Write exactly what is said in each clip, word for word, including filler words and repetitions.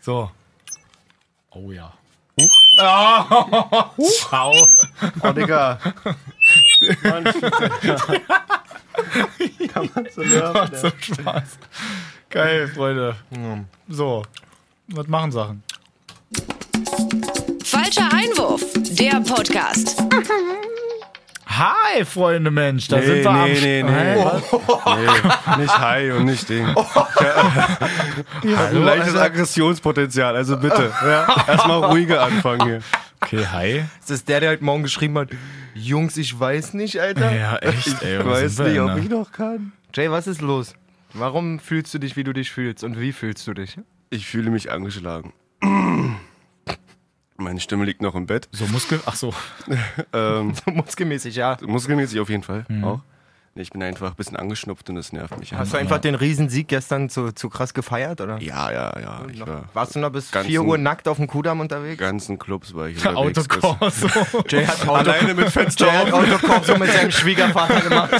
So. Oh ja. Huch. Oh, Huch. Au. Oh, Digga. Mann, kann man so nerven. Macht so Spaß. Geil, Freunde. So. Was machen Sachen? Falscher Einwurf. Der Podcast. Hi, Freunde, Mensch, da nee, sind wir nee, am... Nee, nee, nee. Oh. Nee, nicht Hi und nicht Ding. Oh. Leichtes Aggressionspotenzial, also bitte. Ja, erstmal ruhiger anfangen hier. Okay, Hi. Ist das der, der heute Morgen geschrieben hat, Jungs, ich weiß nicht, Alter. Ja, echt, ey. Ich weiß nicht, ob ich noch kann. Jay, was ist los? Warum fühlst du dich, wie du dich fühlst und wie fühlst du dich? Ich fühle mich angeschlagen. Meine Stimme liegt noch im Bett. So muskel... Ach so. ähm, so muskelmäßig, ja. Muskelmäßig auf jeden Fall, mhm. auch. Ich bin einfach ein bisschen angeschnupft und das nervt mich. Hast du einfach den Riesensieg gestern zu, zu krass gefeiert, oder? Ja, ja, ja. Ich war Warst du noch bis ganzen, vier Uhr nackt auf dem Kudamm unterwegs? Ganzen Clubs war ich unterwegs. Autokorso. Jay hat Auto, alleine mit Fenster Jay hat Autokorso mit seinem Schwiegervater gemacht.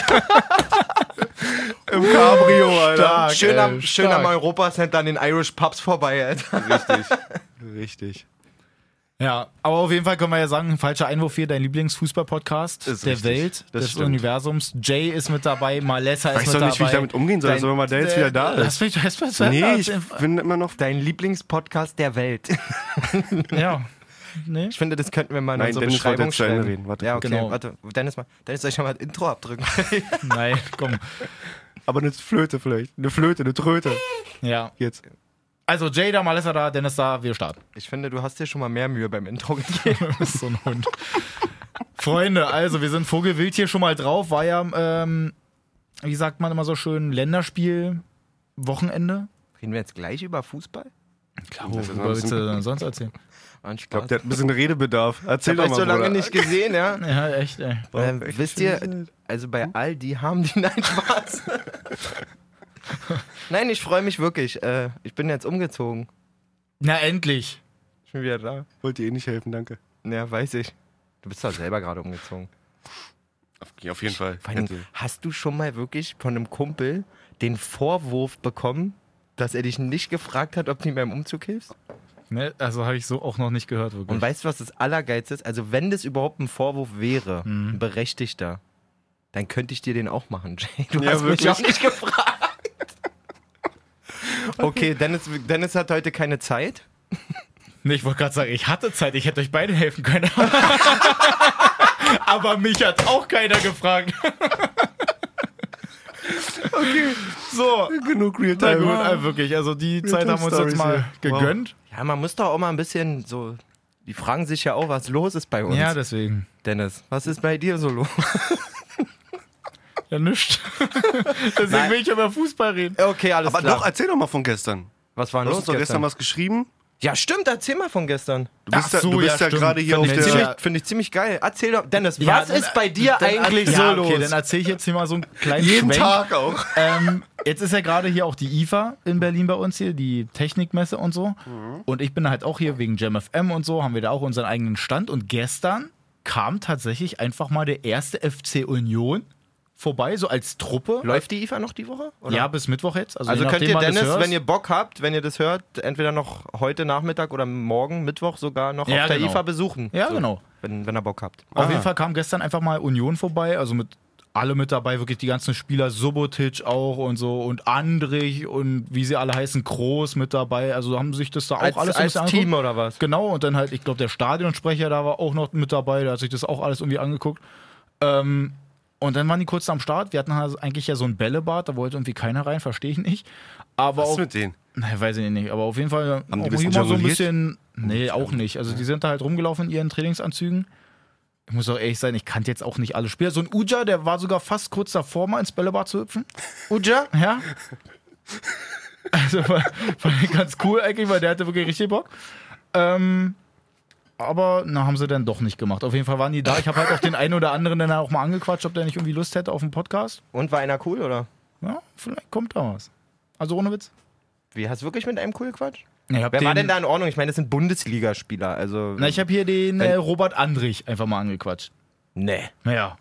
Im Cabrio, Alter. Stark, schön, am, schön am Europa-Center an den Irish Pubs vorbei, Alter. Richtig, richtig. Ja, aber auf jeden Fall können wir ja sagen, falscher Einwurf hier, dein Lieblingsfußball-Podcast ist der richtig. Welt, das des stimmt. Universums. Jay ist mit dabei, Malessa ist mit dabei. Ich weiß doch nicht, dabei. Wie ich damit umgehen soll, also wenn Malessa jetzt wieder da ist. Mich, das das nee, ich bin immer noch... Dein Lieblingspodcast der Welt. Ja. Nee. Ich finde, das könnten wir mal in unsere Beschreibung stellen. Warte, ja, okay, genau. Warte. Dennis, mal, Dennis, soll ich schon mal ein Intro abdrücken? Nein, komm. Aber eine Flöte vielleicht. Eine Flöte, eine Tröte. Ja. Jetzt. Also Jay da, Malessa da, Dennis da, wir starten. Ich finde, du hast dir schon mal mehr Mühe beim Intro gegeben. Du bist so ein Hund. Freunde, also wir sind vogelwild hier schon mal drauf. War ja, ähm, wie sagt man immer so schön, Länderspiel-Wochenende. Reden wir jetzt gleich über Fußball? Klar, was willst du denn sonst erzählen? Ich glaube, der hat ein bisschen Redebedarf. Erzähl doch mal, ich habe euch so lange nicht gesehen, ja? Ja, echt, ey. Ähm, echt wisst ihr, also bei Aldi haben die nein Spaß. Nein, ich freue mich wirklich. Äh, ich bin jetzt umgezogen. Na, endlich. Ich bin wieder da. Wollte dir eh nicht helfen, danke. Ja, weiß ich. Du bist doch selber gerade umgezogen. Auf, auf jeden Fall. Allem, hast du schon mal wirklich von einem Kumpel den Vorwurf bekommen, dass er dich nicht gefragt hat, ob du ihm beim Umzug hilfst? Ne, also habe ich so auch noch nicht gehört, wirklich. Und weißt du, was das Allergeilste ist? Also wenn das überhaupt ein Vorwurf wäre, mhm. ein berechtigter, dann könnte ich dir den auch machen, Jay. Du ja, hast wirklich? Mich auch nicht gefragt. Okay, Dennis, Dennis hat heute keine Zeit. Nee, ich wollte gerade sagen, ich hatte Zeit, ich hätte euch beiden helfen können. Aber mich hat auch keiner gefragt. Okay, so. Genug Realtime. Na gut, ja, wirklich, also die Real Zeit haben wir uns Stories jetzt mal hier gegönnt. Wow. Ja, man muss doch auch mal ein bisschen so, die fragen sich ja auch, was los ist bei uns. Ja, deswegen. Dennis, was ist bei dir so los? Ja, nichts. Deswegen Nein. will ich über Fußball reden. Okay, alles Aber klar. Aber doch, erzähl doch mal von gestern. Was war denn los? Du hast doch gestern was geschrieben. Ja, stimmt, erzähl mal von gestern. Du bist, so, du bist ja, ja gerade hier find auf der... Ziemlich, finde ich ziemlich geil. Erzähl doch, Dennis, ja, was dann, ist bei dir dann, eigentlich ja, so okay, los? Okay, dann erzähl ich jetzt hier mal so einen kleinen Jeden Schwenk. Tag auch. Ähm, jetzt ist ja gerade hier auch die I F A in Berlin bei uns hier, die Technikmesse und so. Mhm. Und ich bin halt auch hier wegen GemFM und so, haben wir da auch unseren eigenen Stand. Und gestern kam tatsächlich einfach mal der erste F C Union vorbei, so als Truppe. Läuft die I F A noch die Woche? Oder? Ja, bis Mittwoch jetzt. Also, also könnt ihr Dennis, wenn ihr Bock habt, wenn ihr das hört, entweder noch heute Nachmittag oder morgen, Mittwoch sogar noch ja, auf genau. der I F A besuchen. Ja, so, genau. Wenn, wenn ihr Bock habt. Auf ah. jeden Fall kam gestern einfach mal Union vorbei, also mit alle mit dabei, wirklich die ganzen Spieler, Subotic auch und so und Andrich und wie sie alle heißen, Kroos mit dabei, also haben sich das da auch als, alles als Team angeguckt. Oder was? Genau, und dann halt, ich glaube, der Stadionsprecher da war auch noch mit dabei, der hat sich das auch alles irgendwie angeguckt. Ähm, Und dann waren die kurz am Start. Wir hatten eigentlich ja so ein Bällebad, da wollte irgendwie keiner rein, verstehe ich nicht. Aber was ist mit denen? Nein, weiß ich nicht. Aber auf jeden Fall haben die bisschen immer so ein bisschen. Nee, auch nicht. Also die sind da halt rumgelaufen in ihren Trainingsanzügen. Ich muss auch ehrlich sein, ich kannte jetzt auch nicht alle Spieler. So ein Uja, der war sogar fast kurz davor, mal ins Bällebad zu hüpfen. Uja? Ja. Also war, war ganz cool eigentlich, weil der hatte wirklich richtig Bock. Ähm. Aber na, haben sie dann doch nicht gemacht. Auf jeden Fall waren die da. Ich habe halt auch den einen oder anderen dann auch mal angequatscht, ob der nicht irgendwie Lust hätte auf einen Podcast. Und war einer cool, oder? Ja, vielleicht kommt da was. Also ohne Witz. Wie, hast du wirklich mit einem cool gequatscht? Wer war denn da in Ordnung? Ich meine, das sind Bundesligaspieler. Also, na, ich habe hier den äh, Robert Andrich einfach mal angequatscht. Nee. Naja.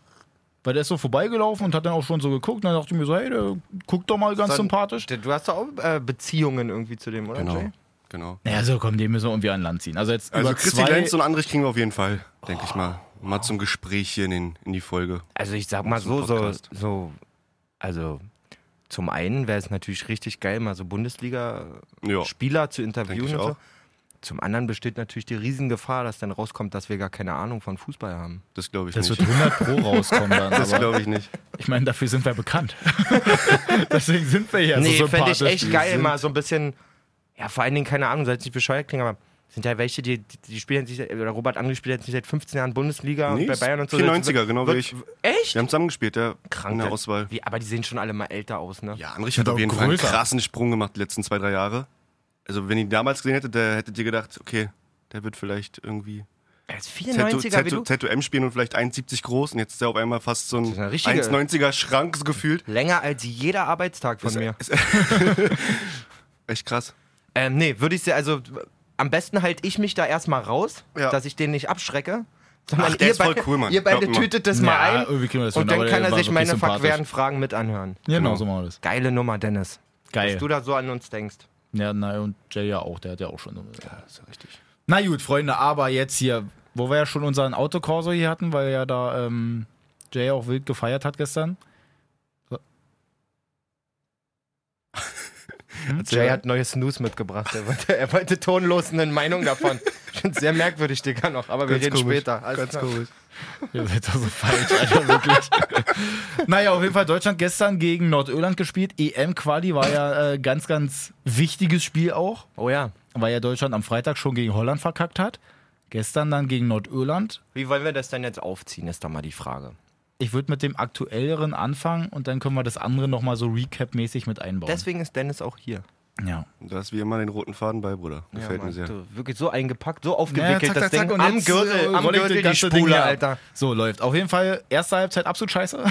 Weil der ist so vorbeigelaufen und hat dann auch schon so geguckt. Und dann dachte ich mir so, hey, der guckt doch mal ganz dann, sympathisch. Du hast doch auch äh, Beziehungen irgendwie zu dem, oder? Genau, Jay? Genau. Naja, so komm, den müssen wir irgendwie an Land ziehen. Also, jetzt also über Christi Leinz und Andrich kriegen wir auf jeden Fall, oh, denke ich mal. Mal zum Gespräch hier in, den, in die Folge. Also ich sag mal so, so, so, also zum einen wäre es natürlich richtig geil, mal so Bundesliga-Spieler ja, zu interviewen und so. Zum anderen besteht natürlich die Riesengefahr, dass dann rauskommt, dass wir gar keine Ahnung von Fußball haben. Das glaube ich das nicht. Das wird hundert Pro rauskommen dann. Das glaube ich nicht. Ich meine, dafür sind wir bekannt. Deswegen sind wir ja nee, so sympathisch. Nee, fände ich echt geil, mal so ein bisschen, ja vor allen Dingen, keine Ahnung, soll jetzt nicht bescheuert klingen, aber sind ja welche, die, die spielen sich, oder Robert Andrich spielt jetzt nicht seit fünfzehn Jahren Bundesliga nee, bei Bayern und so. vierundneunziger, genau wie ich. Echt? Wir haben zusammen gespielt, ja. Krank in der Auswahl. Wie, aber die sehen schon alle mal älter aus, ne? Ja, Andrich hat auf jeden Fall einen krassen Sprung gemacht die letzten zwei, drei Jahre. Also wenn ihr ihn damals gesehen hättet, der hättet ihr gedacht, okay, der wird vielleicht irgendwie Z M spielen und vielleicht eins siebzig groß und jetzt ist er auf einmal fast so ein eins neunziger Schrank gefühlt. Länger als jeder Arbeitstag von mir. Echt krass. Ähm, nee, würde ich, also am besten halte ich mich da erstmal raus, ja, dass ich den nicht abschrecke. Sondern ach, der ihr ist voll beide, cool, Mann. Ihr beide tütet das ja, mal ein das und hin, dann kann er sich meine verqueren Fragen mit anhören. Ja, genau, so machen wir das. Geile Nummer, Dennis. Geil. Dass du da so an uns denkst. Ja, nein, und Jay ja auch, der hat ja auch schon. Ja, das ist ja richtig. Na gut, Freunde, aber jetzt hier, wo wir ja schon unseren Autokorso hier hatten, weil ja da ähm, Jay auch wild gefeiert hat gestern. So. Hm? Jay hat neues News mitgebracht. Er wollte, er wollte tonlos eine Meinung davon. Schon sehr merkwürdig, Digga, noch, aber wir ganz reden komisch, später. Alles ganz komisch. Ihr seid doch so falsch, Alter, wirklich. Naja, auf jeden Fall Deutschland gestern gegen Nordirland gespielt. E M-Quali war ja äh, ganz, ganz wichtiges Spiel auch. Oh ja. Weil ja Deutschland am Freitag schon gegen Holland verkackt hat. Gestern dann gegen Nordirland. Wie wollen wir das denn jetzt aufziehen, ist doch mal die Frage. Ich würde mit dem aktuelleren anfangen und dann können wir das andere nochmal so Recap-mäßig mit einbauen. Deswegen ist Dennis auch hier. Ja. Da hast du wie immer den roten Faden bei, Bruder. Gefällt ja, mir sehr. Du, wirklich so eingepackt, so aufgewickelt, ja, zack, zack, das Ding. Zack, am Gürtel, am Gürtel die Spule, Alter. So läuft. Auf jeden Fall, erste Halbzeit absolut scheiße.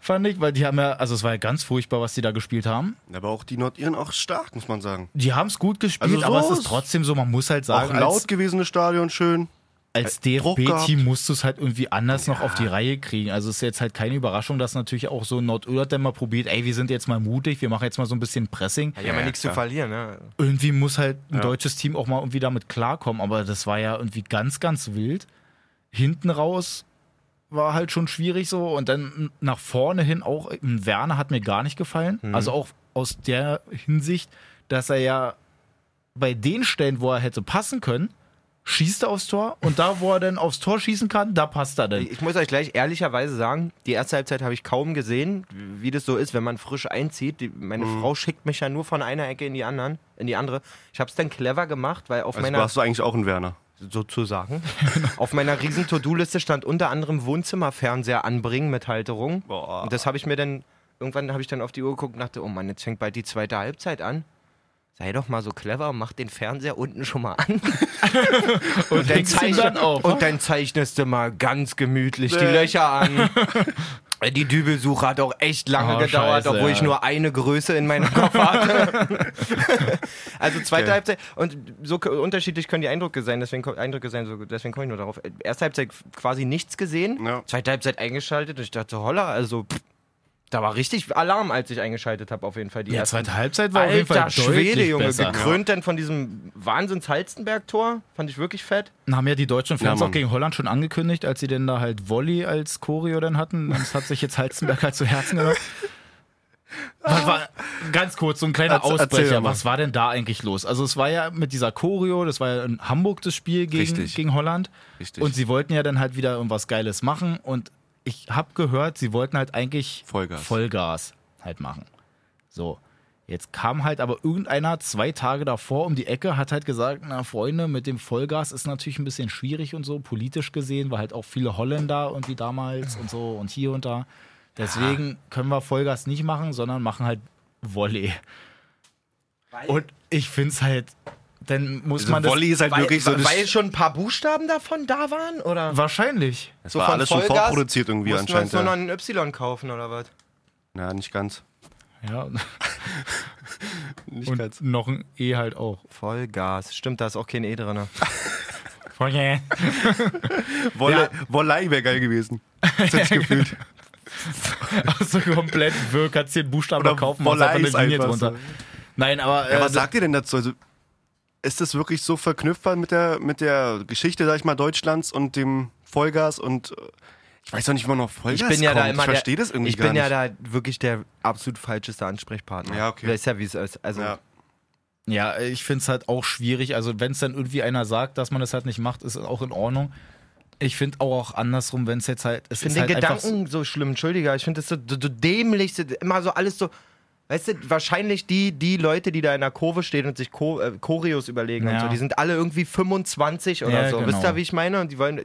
Fand ich, weil die haben ja, also es war ja ganz furchtbar, was die da gespielt haben. Aber auch die Nordiren auch stark, muss man sagen. Die haben es gut gespielt, also so aber es ist trotzdem so, man muss halt sagen. Auch laut gewesen, das Stadion, schön. Als D F B-Team musst du es halt irgendwie anders ja. noch auf die Reihe kriegen. Also es ist jetzt halt keine Überraschung, dass natürlich auch so ein Nordirland dann mal probiert, ey, wir sind jetzt mal mutig, wir machen jetzt mal so ein bisschen Pressing. Ja, ja, ja mal nichts zu verlieren. Ne? Irgendwie muss halt ein ja. deutsches Team auch mal irgendwie damit klarkommen, aber das war ja irgendwie ganz, ganz wild. Hinten raus war halt schon schwierig so und dann nach vorne hin auch, Werner hat mir gar nicht gefallen. Mhm. Also auch aus der Hinsicht, dass er ja bei den Stellen, wo er hätte passen können, schießt er aufs Tor und da, wo er dann aufs Tor schießen kann, da passt er dann. Ich muss euch gleich ehrlicherweise sagen, die erste Halbzeit habe ich kaum gesehen, wie das so ist, wenn man frisch einzieht. Die, meine mhm. Frau schickt mich ja nur von einer Ecke in die anderen, in die andere. Ich habe es dann clever gemacht, weil auf also meiner... warst du eigentlich auch ein Werner? Sozusagen. Auf meiner riesen To-Do-Liste stand unter anderem Wohnzimmerfernseher anbringen mit Halterung. Boah. Und das habe ich mir dann, irgendwann habe ich dann auf die Uhr geguckt und dachte, oh Mann, jetzt fängt bald die zweite Halbzeit an. Sei doch mal so clever und mach den Fernseher unten schon mal an. und, dann zeichn- dann auf, und dann zeichnest du mal ganz gemütlich nee. die Löcher an. Die Dübelsuche hat auch echt lange oh, gedauert, scheiße, obwohl ja. ich nur eine Größe in meinem Kopf hatte. Also zweite okay. Halbzeit. Und so unterschiedlich können die Eindrücke sein, deswegen, Eindrücke sein, so, deswegen komme ich nur darauf. Erste Halbzeit quasi nichts gesehen, ja. zweite Halbzeit eingeschaltet und ich dachte, holla, also... Pff. Da war richtig Alarm, als ich eingeschaltet habe, auf jeden Fall. Die ja, zweite Halbzeit war Alter, auf jeden Fall Schwede, Junge, besser. Gekrönt ja. dann von diesem Wahnsinns-Halstenberg-Tor. Fand ich wirklich fett. Dann haben ja die deutschen Fans ja, auch gegen Holland schon angekündigt, als sie denn da halt Volley als Choreo dann hatten. Das hat sich jetzt Halstenberg halt zu Herzen genommen. Was war, ganz kurz, so ein kleiner Ausbrecher. Was war denn da eigentlich los? Also es war ja mit dieser Choreo, das war ja in Hamburg das Spiel gegen, gegen Holland. Richtig. Und sie wollten ja dann halt wieder irgendwas Geiles machen und ich habe gehört, sie wollten halt eigentlich Vollgas. Vollgas halt machen. So, jetzt kam halt aber irgendeiner zwei Tage davor um die Ecke, hat halt gesagt, na Freunde, mit dem Vollgas ist natürlich ein bisschen schwierig und so, politisch gesehen, weil halt auch viele Holländer irgendwie damals und so und hier und da. Deswegen ja. können wir Vollgas nicht machen, sondern machen halt Volley. Weil und ich find's halt... Dann muss also man das, ist halt weil, wirklich so weil schon ein paar Buchstaben davon da waren? Oder? Wahrscheinlich. Das so war alles Vollgas schon vorproduziert irgendwie anscheinend. Mussten wir uns nur noch ein Y kaufen oder was? Na, nicht ganz. Ja. nicht und ganz. Noch ein E halt auch. Vollgas. Stimmt, da ist auch kein E drin. Volley wäre geil gewesen. sind gefühlt. Also komplett wirr, kannst dir den Buchstaben oder kaufen, machst einfach eine Linie einfach drunter. So. Nein, aber... Äh, ja, was sagt ihr denn dazu? Also, ist das wirklich so verknüpfbar mit der, mit der Geschichte, sag ich mal, Deutschlands und dem Vollgas und... Ich weiß doch nicht, wo noch Vollgas kommt. Ja, da ich verstehe das irgendwie gar nicht. Ich bin ja da wirklich der absolut falscheste Ansprechpartner. Ja, okay. Das ist ja, wie es ist. Also ja. ja, ich finde es halt auch schwierig. Also wenn es dann irgendwie einer sagt, dass man das halt nicht macht, ist auch in Ordnung. Ich finde auch, auch andersrum, wenn es jetzt halt... Es ich finde halt den Gedanken so schlimm, Entschuldiger. Ich finde das so, so, so dämlichste, immer so alles so... Weißt du, wahrscheinlich die, die Leute, die da in der Kurve stehen und sich Cho- äh, Choreos überlegen ja. und so, die sind alle irgendwie fünfundzwanzig oder ja, so. Genau. Wisst ihr, wie ich meine? Und die wollen...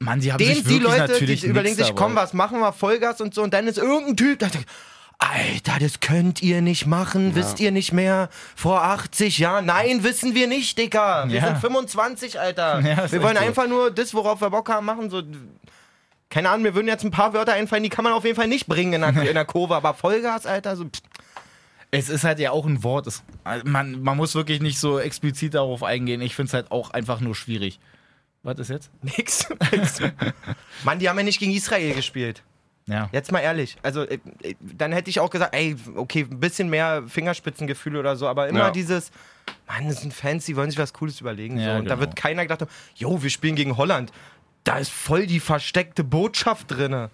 Mann, die haben Den, sich wirklich die Leute, natürlich die überlegen sich, komm, was machen wir, Vollgas und so. Und dann ist irgendein Typ, der sagt, Alter, das könnt ihr nicht machen, ja. wisst ihr nicht mehr, vor achtzig Jahren. Nein, wissen wir nicht, Dicker. Wir ja. sind fünfundzwanzig, Alter. Ja, wir wollen einfach so. nur das, worauf wir Bock haben, machen. So. Keine Ahnung, mir würden jetzt ein paar Wörter einfallen, die kann man auf jeden Fall nicht bringen in der, in der Kurve. Aber Vollgas, Alter, so... Pst. Es ist halt ja auch ein Wort. Es, man, man muss wirklich nicht so explizit darauf eingehen. Ich finde es halt auch einfach nur schwierig. Was ist jetzt? Nix. Nix. Mann, die haben ja nicht gegen Israel gespielt. Ja. Jetzt mal ehrlich. Also, dann hätte ich auch gesagt, ey, okay, ein bisschen mehr Fingerspitzengefühl oder so, aber immer ja. dieses, Mann, das sind Fans, die wollen sich was Cooles überlegen. Ja, so. Und genau. da wird keiner gedacht haben, jo, wir spielen gegen Holland. Da ist voll die versteckte Botschaft drinne.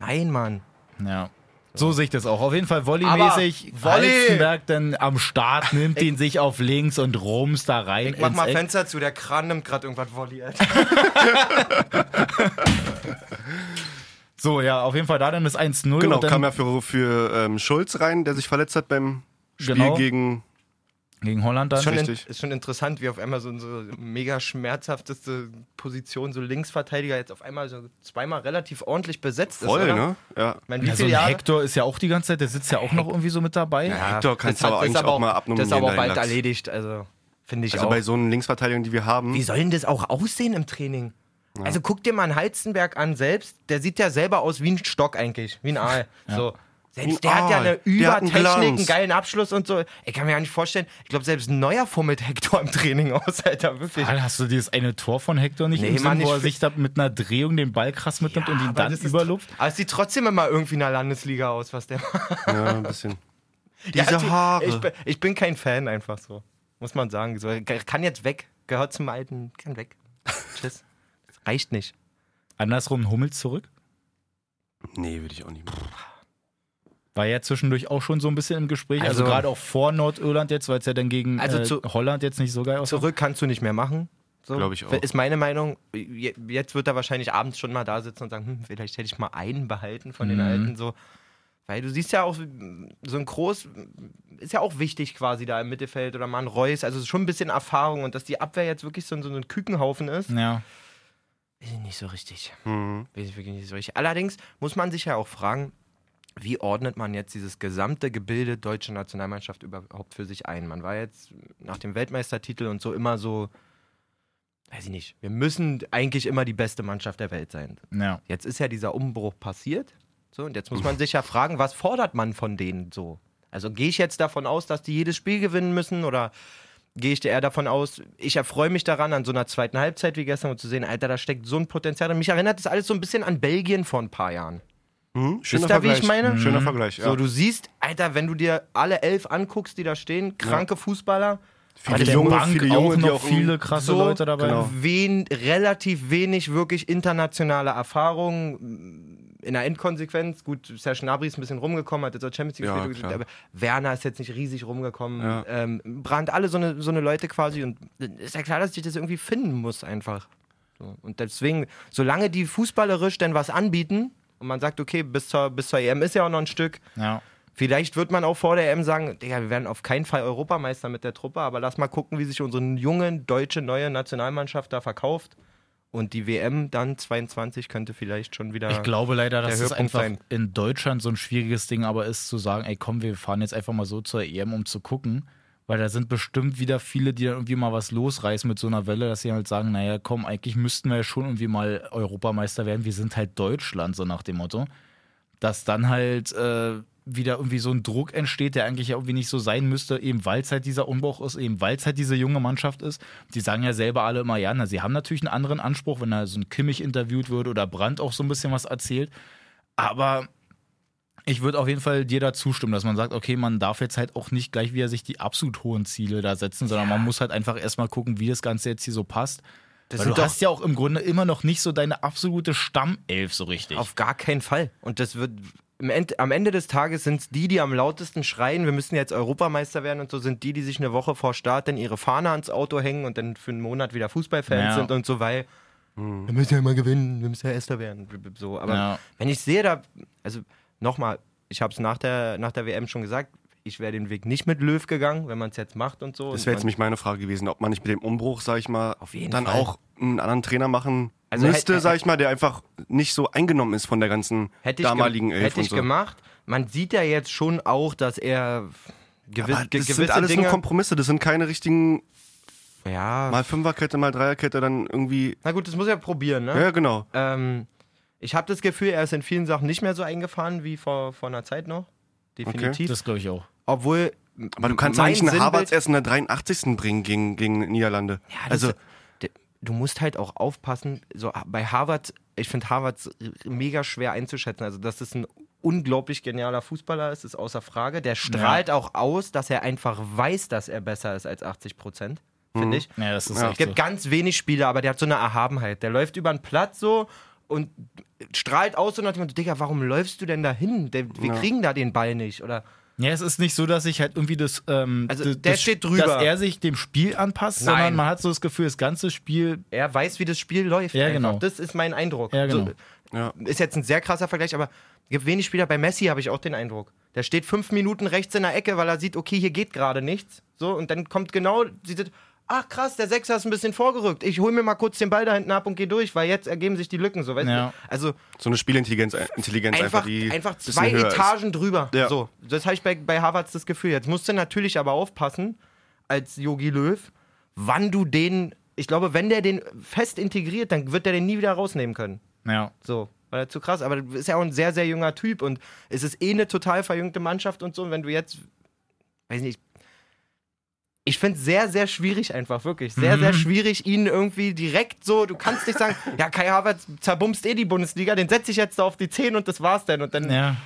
Nein, Mann. Ja. So sehe ich das auch. Auf jeden Fall volleymäßig. Halstenberg dann am Start, nimmt ihn sich auf links und rumst da rein. Ich mach mal Eck. Fenster zu, der Kran nimmt gerade irgendwas Volley. So, ja, auf jeden Fall da dann das eins null. Genau, und dann kam ja für, für ähm, Schulz rein, der sich verletzt hat beim Spiel genau. gegen... Gegen Holland dann. Ist schon, in, ist schon interessant, wie auf einmal so eine mega schmerzhafteste Position, so Linksverteidiger, jetzt auf einmal so zweimal relativ ordentlich besetzt Voll, ist. Voll, ne? Ja. Ich mein, wie ja, so ein Jahre? Hector ist ja auch die ganze Zeit, der sitzt ja auch noch irgendwie so mit dabei. Ja, Hector kannst du aber eigentlich auch, auch mal abnominieren. Das ist aber bald Lachs. erledigt, also finde ich also auch. Also bei so einer Linksverteidigung, die wir haben. Wie soll denn das auch aussehen im Training? Ja. Also guck dir mal einen Halstenberg an selbst, der sieht ja selber aus wie ein Stock eigentlich, wie ein Aal. ja. So. Selbst der oh, hat ja eine Übertechnik, einen geilen Abschluss und so. Ich kann mir ja nicht vorstellen, ich glaube, selbst ein Neuer fummelt Hector im Training aus, Alter, wirklich. Alter, hast du dieses eine Tor von Hector nicht nee, im Mann, Sinn, wo er sich da mit einer Drehung den Ball krass mitnimmt ja, und ihn dann überlupft? Aber es sieht trotzdem immer irgendwie in der Landesliga aus, was der macht. Ja, ein bisschen. Diese ja, also, Haare. Ich bin, ich bin kein Fan einfach so, muss man sagen. So, kann jetzt weg, gehört zum Alten, kann weg. Tschüss. Das reicht nicht. Andersrum Hummels zurück? Nee, würde ich auch nicht machen. War ja zwischendurch auch schon so ein bisschen im Gespräch, also, also gerade auch vor Nordirland jetzt, weil es ja dann gegen also zu, äh, Holland jetzt nicht so geil aussieht. Zurück kannst du nicht mehr machen. So. Glaube ich auch. Ist meine Meinung. Jetzt wird er wahrscheinlich abends schon mal da sitzen und sagen, hm, vielleicht hätte ich mal einen behalten von mhm. den Alten. So. Weil du siehst ja auch, so ein Kroos ist ja auch wichtig quasi da im Mittelfeld oder mal ein Reus. Also schon ein bisschen Erfahrung und dass die Abwehr jetzt wirklich so, so ein Kükenhaufen ist. Ja. Weiß ich nicht so richtig. Mhm. Weiß ich wirklich nicht so richtig. Allerdings muss man sich ja auch fragen, wie ordnet man jetzt dieses gesamte Gebilde deutsche Nationalmannschaft überhaupt für sich ein? Man war jetzt nach dem Weltmeistertitel und so immer so, weiß ich nicht, wir müssen eigentlich immer die beste Mannschaft der Welt sein. Ja. Jetzt ist ja dieser Umbruch passiert. So, und jetzt muss man sich ja fragen, was fordert man von denen so? Also gehe ich jetzt davon aus, dass die jedes Spiel gewinnen müssen oder gehe ich eher davon aus, ich erfreue mich daran, an so einer zweiten Halbzeit wie gestern und zu sehen, Alter, da steckt so ein Potenzial drin. Mich erinnert das alles so ein bisschen an Belgien vor ein paar Jahren. Mhm. Schöner ist da, Vergleich. Wie ich meine? Mhm. Schöner Vergleich, ja. So, du siehst, Alter, wenn du dir alle elf anguckst, die da stehen, kranke ja. Fußballer. Viele junge, Bank, viele junge, auch die auch viele krasse so Leute dabei. Genau. Wen, relativ wenig wirklich internationale Erfahrungen. In der Endkonsequenz, gut, Serge Gnabry ist ein bisschen rumgekommen, hat jetzt auch Champions League gespielt, ja, aber Werner ist jetzt nicht riesig rumgekommen. Ja. Ähm, Brandt, alle so eine, so eine Leute quasi. Und ist ja klar, dass ich das irgendwie finden muss einfach. So. Und deswegen, solange die fußballerisch denn was anbieten, und man sagt, okay, bis zur, bis zur E M ist ja auch noch ein Stück. Ja. Vielleicht wird man auch vor der E M sagen, Digga, wir werden auf keinen Fall Europameister mit der Truppe, aber lass mal gucken, wie sich unsere junge, deutsche, neue Nationalmannschaft da verkauft. Und die W M dann zweiundzwanzig könnte vielleicht schon wieder. Ich glaube leider, dass es einfach sein. in Deutschland so ein schwieriges Ding aber ist, zu sagen, ey komm, wir fahren jetzt einfach mal so zur E M, um zu gucken. Weil da sind bestimmt wieder viele, die dann irgendwie mal was losreißen mit so einer Welle, dass sie halt sagen, naja, komm, eigentlich müssten wir ja schon irgendwie mal Europameister werden. Wir sind halt Deutschland, so nach dem Motto. Dass dann halt äh, wieder irgendwie so ein Druck entsteht, der eigentlich ja irgendwie nicht so sein müsste, eben weil es halt dieser Umbruch ist, eben weil es halt diese junge Mannschaft ist. Die sagen ja selber alle immer, ja, na, sie haben natürlich einen anderen Anspruch, wenn da so ein Kimmich interviewt wird oder Brandt auch so ein bisschen was erzählt. Aber ich würde auf jeden Fall dir da zustimmen, dass man sagt, okay, man darf jetzt halt auch nicht gleich wieder sich die absolut hohen Ziele da setzen, sondern ja. man muss halt einfach erstmal gucken, wie das Ganze jetzt hier so passt. Das Weil du hast ja auch im Grunde immer noch nicht so deine absolute Stammelf so richtig. Auf gar keinen Fall. Und das wird im End, am Ende des Tages sind es die, die am lautesten schreien, wir müssen jetzt Europameister werden und so, sind die, die sich eine Woche vor Start dann ihre Fahne ans Auto hängen und dann für einen Monat wieder Fußballfans ja. sind und so, weil hm. wir müssen ja immer gewinnen, wir müssen ja Erster werden. So. Aber ja. wenn ich sehe, da, also nochmal, ich habe es nach der, nach der W M schon gesagt, ich wäre den Weg nicht mit Löw gegangen, wenn man es jetzt macht und so. Das wäre jetzt nicht meine Frage gewesen, ob man nicht mit dem Umbruch, sag ich mal, dann Fall. auch einen anderen Trainer machen also müsste, hätte, sag ich mal, der einfach nicht so eingenommen ist von der ganzen damaligen Elf. Hätte ich so. gemacht. Man sieht ja jetzt schon auch, dass er gewi- das gewisse Das sind alles Dinge, nur Kompromisse, das sind keine richtigen ja. mal Fünferkette, mal Dreierkette, dann irgendwie... Na gut, das muss er probieren, ne? Ja, genau. Ähm, ich habe das Gefühl, er ist in vielen Sachen nicht mehr so eingefahren wie vor, vor einer Zeit noch. Definitiv. Okay. Das glaube ich auch. Obwohl, aber du kannst eigentlich einen Havertz erst in der dreiundachtzigsten bringen gegen, gegen Niederlande. Ja, das, also, du musst halt auch aufpassen, so bei Havertz, ich finde Havertz mega schwer einzuschätzen. Also, dass das ein unglaublich genialer Fußballer ist, ist außer Frage. Der strahlt ja. auch aus, dass er einfach weiß, dass er besser ist als achtzig Prozent, finde mhm. ich. Ja, das ist ja. Es gibt so. ganz wenig Spieler, aber der hat so eine Erhabenheit. Der läuft über den Platz so und strahlt aus und hat gesagt, Digga, warum läufst du denn da hin? Wir ja. kriegen da den Ball nicht, oder... Ja, es ist nicht so, dass ich halt irgendwie das, ähm, also das, der steht drüber. Dass er sich dem Spiel anpasst, Nein. sondern man hat so das Gefühl, das ganze Spiel... Er weiß, wie das Spiel läuft. Ja, genau. Das ist mein Eindruck. Ja, genau. So, ja. Ist jetzt ein sehr krasser Vergleich, aber es gibt wenig Spieler. Bei Messi habe ich auch den Eindruck. Der steht fünf Minuten rechts in der Ecke, weil er sieht, okay, hier geht gerade nichts. So, und dann kommt genau... Sieht, ach krass, der Sechser ist ein bisschen vorgerückt. Ich hole mir mal kurz den Ball da hinten ab und gehe durch, weil jetzt ergeben sich die Lücken. So, weißt ja. du? Also, so eine Spielintelligenz Intelligenz einfach, einfach, die einfach zwei Etagen ist. drüber. Ja. So, das habe ich bei, bei Havertz das Gefühl. Jetzt musst du natürlich aber aufpassen, als Jogi Löw, wann du den, ich glaube, wenn der den fest integriert, dann wird der den nie wieder rausnehmen können. Ja. So, weil er zu krass, aber du bist ja auch ein sehr, sehr junger Typ und es ist eh eine total verjüngte Mannschaft und so. Und wenn du jetzt, weiß nicht, ich finde es sehr, sehr schwierig einfach, wirklich. Sehr, mhm. sehr schwierig, ihn irgendwie direkt so, du kannst nicht sagen, ja, Kai Havertz zerbumst eh die Bundesliga, den setze ich jetzt da auf die zehn und das war's dann. Und dann ja.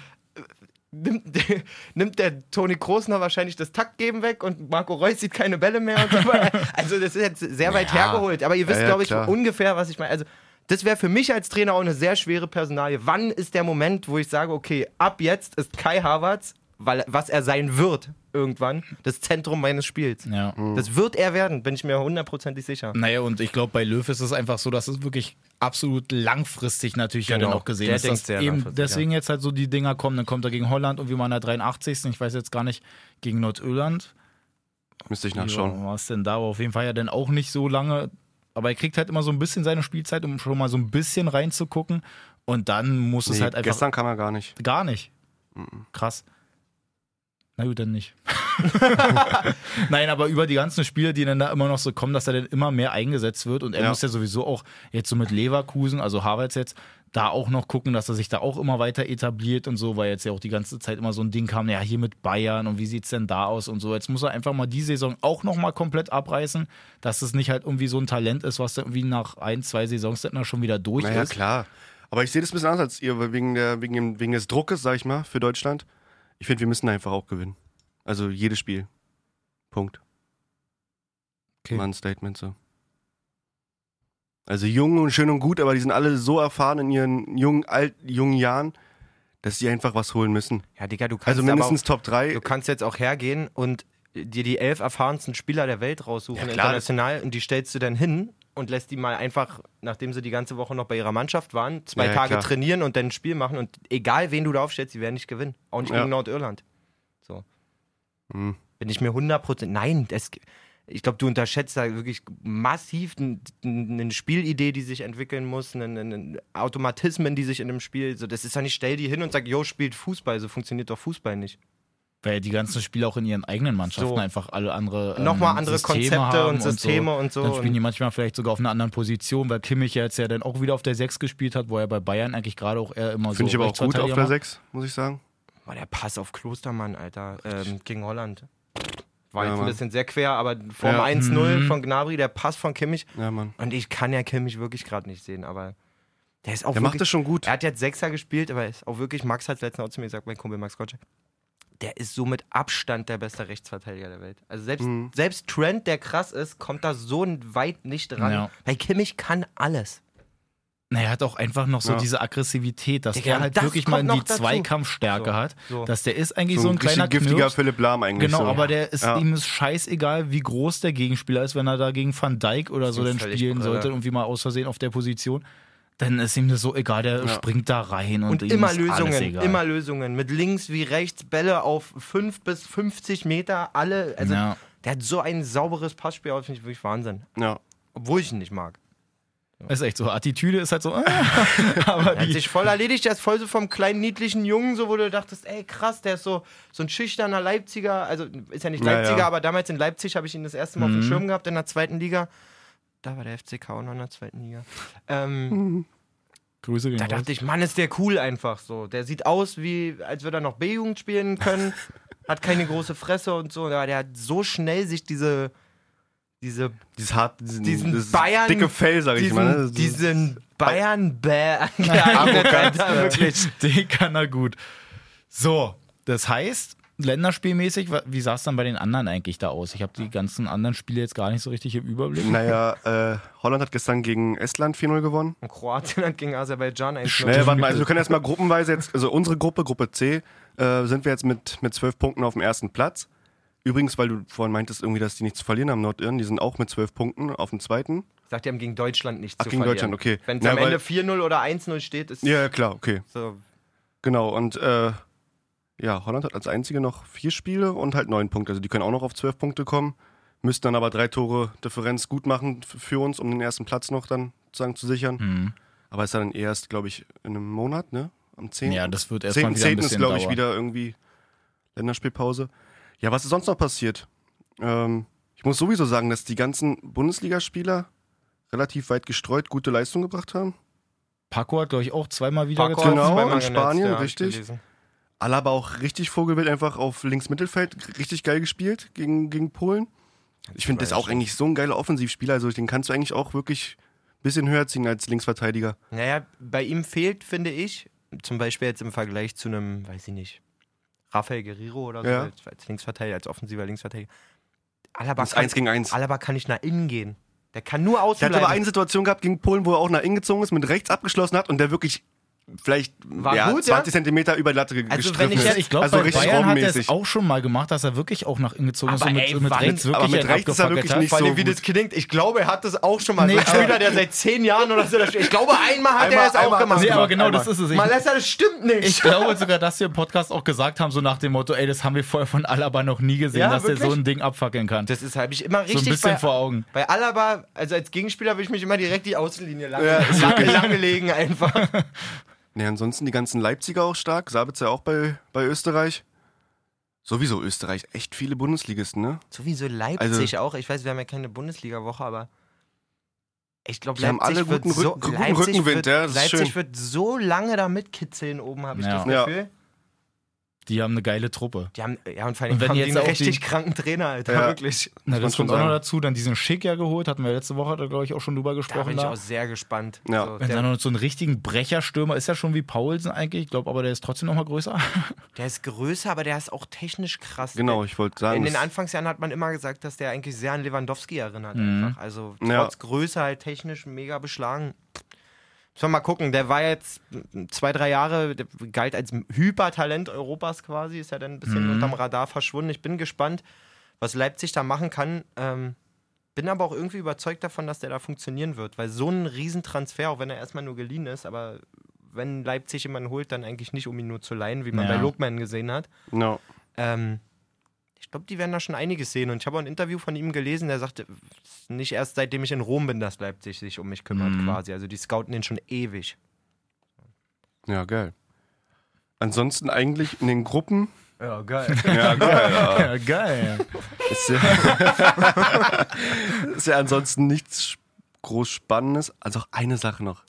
nimmt, äh, nimmt der Toni Kroos noch wahrscheinlich das Taktgeben weg und Marco Reus sieht keine Bälle mehr. Und so. Also das ist jetzt sehr weit ja. hergeholt. Aber ihr wisst, ja, glaube ich, klar. ungefähr, was ich meine. Also das wäre für mich als Trainer auch eine sehr schwere Personalie. Wann ist der Moment, wo ich sage, okay, ab jetzt ist Kai Havertz, weil was er sein wird irgendwann, das Zentrum meines Spiels. Ja. Das wird er werden, bin ich mir hundertprozentig sicher. Naja, und ich glaube, bei Löw ist es einfach so, dass es wirklich absolut langfristig natürlich genau. ja dann auch gesehen der ist, dass eben deswegen ja. jetzt halt so die Dinger kommen, dann kommt er gegen Holland und wie man in der dreiundachtzigsten Ich weiß jetzt gar nicht, gegen Nordirland. Müsste ich nachschauen. Was denn da? Aber auf jeden Fall ja dann auch nicht so lange. Aber er kriegt halt immer so ein bisschen seine Spielzeit, um schon mal so ein bisschen reinzugucken. Und dann muss nee, es halt einfach... Gestern kam er gar nicht. Gar nicht? Mhm. Krass. Na gut, dann nicht. Nein, aber über die ganzen Spiele, die dann da immer noch so kommen, dass er dann immer mehr eingesetzt wird und er ja. muss ja sowieso auch jetzt so mit Leverkusen, also Havertz jetzt, da auch noch gucken, dass er sich da auch immer weiter etabliert und so, weil jetzt ja auch die ganze Zeit immer so ein Ding kam, ja hier mit Bayern und wie sieht's denn da aus und so. Jetzt muss er einfach mal die Saison auch nochmal komplett abreißen, dass es nicht halt irgendwie so ein Talent ist, was dann irgendwie nach ein, zwei Saisons dann schon wieder durch naja, ist. Ja, klar. Aber ich sehe das ein bisschen anders als ihr, weil wegen, der, wegen, dem, wegen des Druckes, sag ich mal, für Deutschland. Ich finde, wir müssen einfach auch gewinnen. Also jedes Spiel. Punkt. Okay. Mal ein Statement so. Also jung und schön und gut, aber die sind alle so erfahren in ihren jungen, alt, jungen Jahren, dass sie einfach was holen müssen. Ja, Digga, du kannst also mindestens aber auch, Top drei. Du kannst jetzt auch hergehen und dir die elf erfahrensten Spieler der Welt raussuchen, ja, klar, international, und die stellst du dann hin und lässt die mal einfach, nachdem sie die ganze Woche noch bei ihrer Mannschaft waren, zwei ja, Tage klar. trainieren und dann ein Spiel machen. Und egal, wen du da aufstellst, die werden nicht gewinnen. Auch nicht ja. gegen Nordirland. So. Hm. Bin ich mir hundert Prozent... Nein, das, ich glaube, du unterschätzt da wirklich massiv eine Spielidee, die sich entwickeln muss, einen Automatismen, die sich in dem Spiel... So, das ist ja nicht, stell die hin und sag, yo, spielt Fußball. So funktioniert doch Fußball nicht. Weil die ganzen Spiele auch in ihren eigenen Mannschaften so. einfach alle andere ähm, Nochmal andere Systeme Konzepte und Systeme und so. Und so. Dann spielen die manchmal vielleicht sogar auf einer anderen Position, weil Kimmich ja jetzt ja dann auch wieder auf der sechs gespielt hat, wo er bei Bayern eigentlich gerade auch eher immer Find so... Finde ich aber auch gut auf der sechs, muss ich sagen. Boah, der Pass auf Klostermann, Alter, ähm, gegen Holland. War ja, jetzt ein Mann. bisschen sehr quer, aber vom ja. eins null mhm. von Gnabry, der Pass von Kimmich. Ja, Mann. Und ich kann ja Kimmich wirklich gerade nicht sehen, aber der ist auch der wirklich, macht das schon gut. Er hat jetzt Sechser gespielt, aber ist auch wirklich, Max hat es letztens auch zu mir gesagt, mein Kumpel Max Kotschek, der ist so mit Abstand der beste Rechtsverteidiger der Welt. Also selbst, mhm. selbst Trent, der krass ist, kommt da so weit nicht ran. Ja. Weil Kimmich kann alles. Naja, er hat auch einfach noch so ja. diese Aggressivität, dass der, der halt das wirklich mal in die dazu. Zweikampfstärke so, hat. So. Dass der ist eigentlich so, so ein, ein kleiner giftiger Knirps. Philipp Lahm eigentlich. Genau, so. aber der ist, ja. ihm ist scheißegal, wie groß der Gegenspieler ist, wenn er da gegen Van Dijk oder so dann spielen brille. sollte, irgendwie mal aus Versehen auf der Position. Dann ist ihm das so egal, der ja. springt da rein. Und, und ihm immer ist Lösungen, alles egal. immer Lösungen. Mit links wie rechts, Bälle auf fünf bis fünfzig Meter, alle. Also ja. der hat so ein sauberes Passspiel, das finde ich wirklich Wahnsinn. Ja. Obwohl ich ihn nicht mag. Das ist echt so, Attitüde ist halt so. Äh, aber die hat sich voll erledigt, der ist voll so vom kleinen, niedlichen Jungen, so wo du dachtest, ey krass, der ist so, so ein schüchterner Leipziger, also ist ja nicht Leipziger, ja, ja. aber damals in Leipzig habe ich ihn das erste Mal mhm. auf dem Schirm gehabt, in der zweiten Liga. Da war der F C K auch noch in der zweiten Liga. Ähm, mhm. Grüße gehen Da raus. dachte ich, Mann, ist der cool einfach so. Der sieht aus, wie als würde er noch B-Jugend spielen können, hat keine große Fresse und so, aber der hat so schnell sich diese... Diese, dieses hart, diesen, diesen Bayern, dicke Fell, sag ich diesen, mal. Ne? Diesen Bayern-Bäh angeeignet. Wirklich den kann er gut. So, das heißt, länderspielmäßig, wie sah es dann bei den anderen eigentlich da aus? Ich habe die ganzen anderen Spiele jetzt gar nicht so richtig im Überblick. Naja, äh, Holland hat gestern gegen Estland vier null gewonnen. Und Kroatien hat gegen Aserbaidschan eins null. Naja, warte mal, also wir können erstmal gruppenweise jetzt, also unsere Gruppe, Gruppe C, äh, sind wir jetzt mit, mit zwölf Punkten auf dem ersten Platz. Übrigens, weil du vorhin meintest, irgendwie, dass die nichts zu verlieren haben, Nordirren, die sind auch mit zwölf Punkten auf dem zweiten. Ich sag, die haben gegen Deutschland nichts Ach, zu gegen verlieren. Deutschland, okay. Wenn es ja, am Ende vier null oder eins null steht, ist... Ja, klar, okay. So. Genau, und äh, ja, Holland hat als einzige noch vier Spiele und halt neun Punkte. Also die können auch noch auf zwölf Punkte kommen, müssten dann aber drei Tore Differenz gut machen für uns, um den ersten Platz noch dann sozusagen zu sichern. Mhm. Aber ist dann erst, glaube ich, in einem Monat, ne? Am zehnten Ja, das wird erst mal wieder ein bisschen dauern. Am zehnten ist, glaube ich, wieder irgendwie Länderspielpause. Ja, was ist sonst noch passiert? Ähm, ich muss sowieso sagen, dass die ganzen Bundesligaspieler relativ weit gestreut gute Leistung gebracht haben. Paco hat, glaube ich, auch zweimal wieder Paco getroffen. Genau, zweimal in Spanien, ja, richtig. Alaba auch richtig vorgewählt, einfach auf Linksmittelfeld, richtig geil gespielt gegen, gegen Polen. Ich finde das auch eigentlich so ein geiler Offensivspieler, also den kannst du eigentlich auch wirklich ein bisschen höher ziehen als Linksverteidiger. Naja, bei ihm fehlt, finde ich, zum Beispiel jetzt im Vergleich zu einem, weiß ich nicht, Rafael Guerrero oder so, ja. als Linksverteidiger, als offensiver Linksverteidiger. Alaba kann, eins gegen eins. Alaba kann nicht nach innen gehen. Der kann nur außen bleiben. Der hat aber eine Situation gehabt gegen Polen, wo er auch nach innen gezogen ist, mit rechts abgeschlossen hat und der wirklich vielleicht ja, gut, zwanzig ja? Zentimeter über die Latte also gestriffen ist. Ich glaube, also bei Bayern hat er es auch schon mal gemacht, dass er wirklich auch nach innen gezogen ist. Aber mit, ey, mit rechts wirklich, aber mit rechts ist er wirklich nicht so gut. Wie das klingt, ich glaube, er hat das auch schon mal. Nee, so ein Spieler, der seit zehn Jahren oder so das spielt. Ich glaube, einmal hat einmal, er es auch gemacht. Nee, aber genau, einmal. das ist es. Ich, mal lässt er, das stimmt nicht. Ich glaube sogar, dass wir im Podcast auch gesagt haben, so nach dem Motto, ey, das haben wir vorher von Alaba noch nie gesehen, ja, dass der so ein Ding abfackeln kann. Das ist halt ich immer richtig so ein bisschen bei, vor Augen. Bei Alaba, also als Gegenspieler will ich mich immer direkt die Außenlinie lang legen einfach. Ne, ansonsten die ganzen Leipziger auch stark. Sabitzer ja auch bei, bei Österreich. Sowieso Österreich. Echt viele Bundesligisten, ne? Sowieso Leipzig also, auch. Ich weiß, wir haben ja keine Bundesliga-Woche, aber ich glaube, Leipzig, alle wird, guten so, Rücken, Leipzig Rückenwind, wird, ja, das Leipzig ist schön. wird so lange da mitkitzeln oben, habe ich ja. das Gefühl. Ja. Die haben eine geile Truppe. Die haben, ja, und vor allem und wenn haben die jetzt einen richtig die, kranken Trainer, Alter, ja. wirklich. Na, das kommt auch noch dazu. Dann diesen Schick ja geholt, hatten wir letzte Woche, da glaube ich auch schon drüber gesprochen. Da bin ich auch sehr gespannt. Ja. So, wenn dann noch so einen richtigen Brecherstürmer, ist ja schon wie Paulsen eigentlich, ich glaube, aber der ist trotzdem noch mal größer. Der ist größer, aber der ist auch technisch krass. Genau, ich wollte sagen. In den Anfangsjahren hat man immer gesagt, dass der eigentlich sehr an Lewandowski erinnert. Mhm. Einfach. Also trotz ja. Größe halt technisch mega beschlagen. Müssen wir mal gucken, der war jetzt zwei, drei Jahre, der galt als Hypertalent Europas quasi, ist ja dann ein bisschen mhm. unterm Radar verschwunden. Ich bin gespannt, was Leipzig da machen kann. Ähm, bin aber auch irgendwie überzeugt davon, dass der da funktionieren wird, weil so ein Riesentransfer, auch wenn er erstmal nur geliehen ist, aber wenn Leipzig jemanden holt, dann eigentlich nicht, um ihn nur zu leihen, wie man ja. bei Lokman gesehen hat. No. Ähm, ich glaube, die werden da schon einiges sehen. Und ich habe auch ein Interview von ihm gelesen, der sagte, nicht erst seitdem ich in Rom bin, dass Leipzig sich um mich kümmert mhm. quasi. Also die scouten den schon ewig. Ja, geil. Ansonsten eigentlich in den Gruppen... Ja, geil. Ja, geil. Ja, ja geil. Ist ja, ist ja ansonsten nichts groß Spannendes. Also auch eine Sache noch.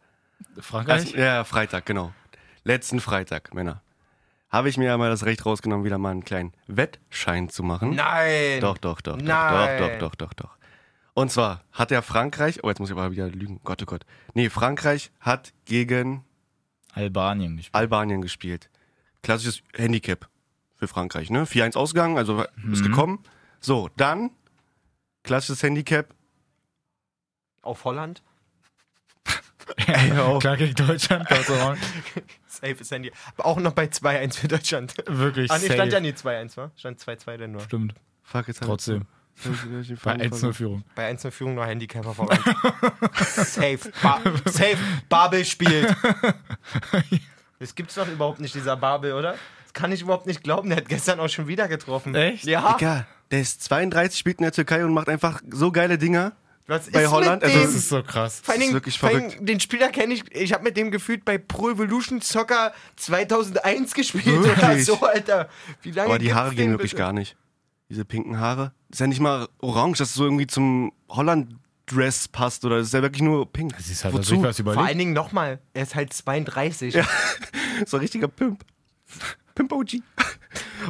Frankreich? Also, ja, Freitag, genau. Letzten Freitag, Männer. habe ich mir ja mal das Recht rausgenommen, wieder mal einen kleinen Wettschein zu machen. Nein! Doch, doch, doch, doch, Nein. doch, doch, doch, doch, doch. Und zwar hat ja Frankreich, oh, jetzt muss ich aber wieder lügen, Gott, oh Gott. Nee, Frankreich hat gegen Albanien gespielt. Albanien gespielt. Klassisches Handicap für Frankreich, ne? vier eins ausgegangen, also mhm. ist gekommen. So, dann klassisches Handicap auf Holland. Ja, klar gegen Deutschland. Safe ist Handy. Aber auch noch bei zwei eins für Deutschland. Wirklich safe. Ah, nee, stand ja nie zwei eins, war? Stand zwei zwei denn nur. Stimmt. Fuck, jetzt trotzdem. Bei eins null Führung. Bei eins null Führung nur Handicapper voran. Safe. Ba- safe. Babel spielt. Das gibt's doch überhaupt nicht, dieser Babel, oder? Das kann ich überhaupt nicht glauben. Der hat gestern auch schon wieder getroffen. Echt? Ja. Egal. Der ist zweiunddreißig, spielt in der Türkei und macht einfach so geile Dinger. Was bei ist Holland? Mit dem? Also, das ist so krass. Vor allen Dingen, das ist wirklich verrückt. Den Spieler kenne ich, ich habe mit dem gefühlt bei Pro Evolution Soccer zweitausendeins gespielt. Wirklich? Oder so, Alter. Wie lange Aber die Haare gehen bitte? Wirklich gar nicht. Diese pinken Haare. Ist ja nicht mal orange, dass es so irgendwie zum Holland-Dress passt. Oder das ist ja wirklich nur pink. Das ist halt Wozu? Was Vor allen Dingen nochmal, er ist halt zweiunddreißig. Ja. So ein richtiger Pimp. Pimp O G.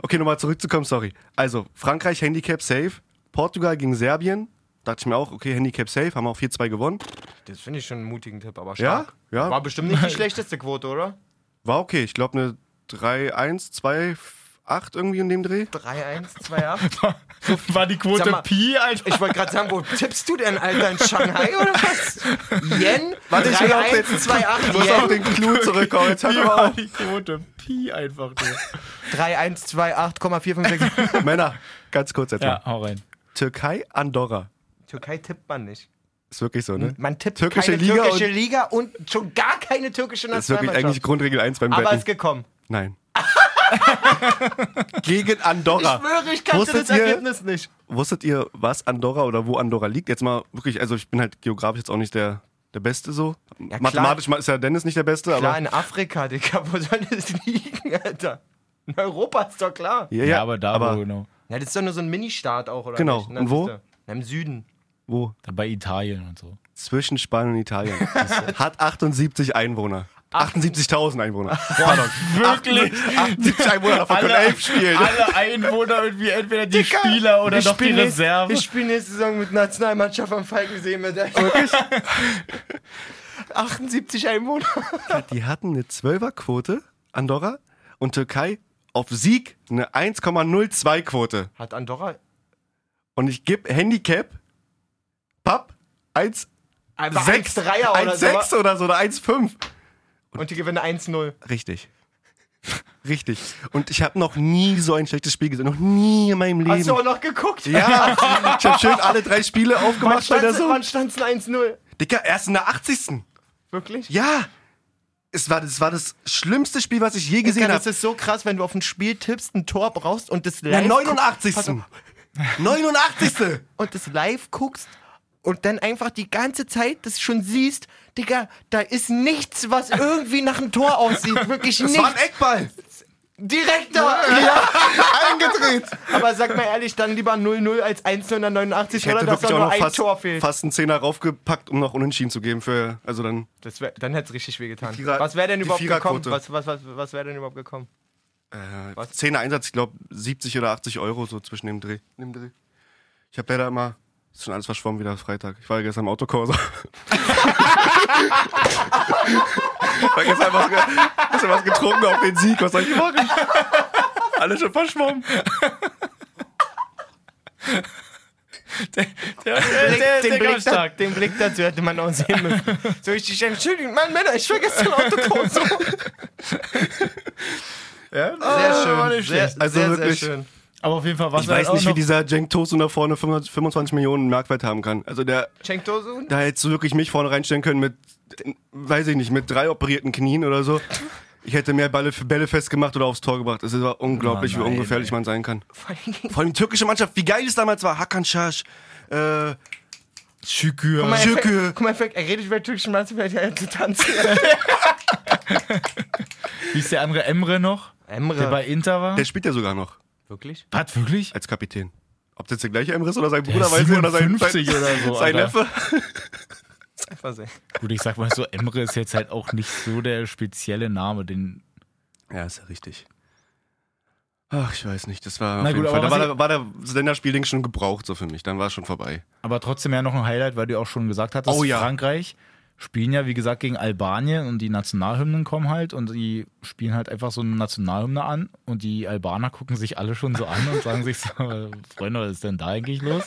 Okay, nochmal zurückzukommen, sorry. Also, Frankreich, Handicap, safe. Portugal gegen Serbien. Dachte ich mir auch, okay, Handicap safe, haben wir auch vier zwei gewonnen. Das finde ich schon einen mutigen Tipp, aber stark. Ja, ja. War bestimmt nicht die schlechteste Quote, oder? War okay, ich glaube eine drei eins, zwei acht irgendwie in dem Dreh. drei eins, zwei acht War die Quote mal, Pi, Alter? Ich wollte gerade sagen, wo tippst du denn, Alter, in Shanghai oder was? Yen? Warte, ich will auf den zwei acht. Muss auf den Clou zurückkommen. Jetzt hat er die Quote Pi einfach nur. drei eins, zwei acht Komma vier fünf sechs Männer, ganz kurz jetzt mal. Ja, hau rein. Türkei, Andorra. Türkei tippt man nicht. Ist wirklich so, ne? Man tippt türkische keine Liga türkische und Liga und schon gar keine türkische Nationalmannschaft. Das ist wirklich eigentlich Grundregel eins beim Wetten. Aber ist gekommen. Nein. Gegen Andorra. Ich schwöre, ich kannte das Ergebnis ihr, nicht. Wusstet ihr, was Andorra oder wo Andorra liegt? Jetzt mal wirklich, also ich bin halt geografisch jetzt auch nicht der, der Beste so. Ja, mathematisch ist ja Dennis nicht der Beste. Klar, aber in Afrika, Digga, wo soll das liegen, Alter? In Europa ist doch klar. Ja, ja, ja aber da aber, wo genau. Ja, das ist doch nur so ein Mini-Staat auch, oder? Genau, nicht? und wo? Na, im Süden. Wo? Da bei Italien und so. Zwischen Spanien und Italien. Hat achtundsiebzig Einwohner. achtundsiebzigtausend Einwohner. Pardon. Wirklich? achtundsiebzig Einwohner, davon alle, können elf spielen. Alle Einwohner irgendwie, entweder die Dicker, Spieler oder doch die Reserve. Ich spiele nächste Saison mit Nationalmannschaft am Falkensee mit. Wirklich? achtundsiebzig Einwohner. Die hatten eine zwölfer-Quote, Andorra, und Türkei auf Sieg eine eins Komma null zwei Quote. Hat Andorra... Und ich gebe Handicap, Papp, eins sechs oder, so. oder so, oder eins fünf. Und, und die gewinnen eins null. Richtig. Richtig. Und ich habe noch nie so ein schlechtes Spiel gesehen. Noch nie in meinem Leben. Hast du auch noch geguckt? Ja. Ich habe schön alle drei Spiele aufgemacht. Wann stand es eins null? Dicker, erst in der achtzigsten Wirklich? Ja. Es war, das war das schlimmste Spiel, was ich je gesehen habe. Das ist so krass, wenn du auf ein Spiel tippst, ein Tor brauchst und das live... Na, neunundachtzigsten neunundachtzigste Und das live guckst und dann einfach die ganze Zeit das schon siehst, Digga, da ist nichts, was irgendwie nach einem Tor aussieht. Wirklich nichts. Das war ein Eckball. Direkt da. Ja. Eingedreht. Aber sag mal ehrlich, dann lieber null null als eins null in der neunundachtzigsten Oder dass da nur ein fast, Tor fehlt. Fast einen Zehner raufgepackt, um noch unentschieden zu geben. Für, also dann das wär, dann hätte es richtig weh getan. Vierer, was wäre denn, überhaupt gekommen? Was, was, was, was wär denn überhaupt gekommen? Äh, zehner Einsatz, ich glaube siebzig oder achtzig Euro so zwischen dem Dreh. Dem Dreh. Ich habe leider immer, ist schon alles verschwommen wieder Freitag. Ich war ja gestern im Autokurser. Ich war gestern was, gestern was getrunken auf den Sieg. Was soll ich machen? Alles schon verschwommen. Der, der, den, der, den, der Blick da, den Blick dazu hätte man auch sehen müssen. So ich dich entschuldigen, Mann, Männer, ich war gestern im Autokurser. Ja, sehr oh, schön. Sehr, also sehr, wirklich, sehr schön. Aber auf jeden Fall, was ich weiß halt nicht, wie dieser Cenk Tosun da vorne fünfundzwanzig Millionen Marktwert haben kann. Also der Cenk Tosun? Da hättest du wirklich mich vorne reinstellen können mit, weiß ich nicht, mit drei operierten Knien oder so. Ich hätte mehr Bälle, Bälle festgemacht oder aufs Tor gebracht. Es war unglaublich, oh nein, wie ungefährlich ey. man sein kann. Vor allem die türkische Mannschaft, wie geil es damals war. Hakan Şükür, äh, Şükür. Guck mal, er redet über die türkische Mannschaft, er hätte zu tanzen. Wie ist der andere Emre noch? Emre. Der bei Inter war? Der spielt ja sogar noch. Wirklich? Was, wirklich? Als Kapitän. Ob das jetzt der gleiche Emre ist oder sein Bruder, weiß ich, oder sein, sein, oder so, sein Neffe. Gut, ich sag mal so, Emre ist jetzt halt auch nicht so der spezielle Name, den... Ja, ist ja richtig. Ach, ich weiß nicht, das war Na auf gut, jeden Fall, da war, da war das Länderspielding schon gebraucht so für mich, dann war es schon vorbei. Aber trotzdem ja noch ein Highlight, weil du auch schon gesagt hattest, oh, ja. Frankreich spielen ja wie gesagt gegen Albanien und die Nationalhymnen kommen halt und die spielen halt einfach so eine Nationalhymne an und die Albaner gucken sich alle schon so an und sagen sich so, Freunde, was ist denn da eigentlich los?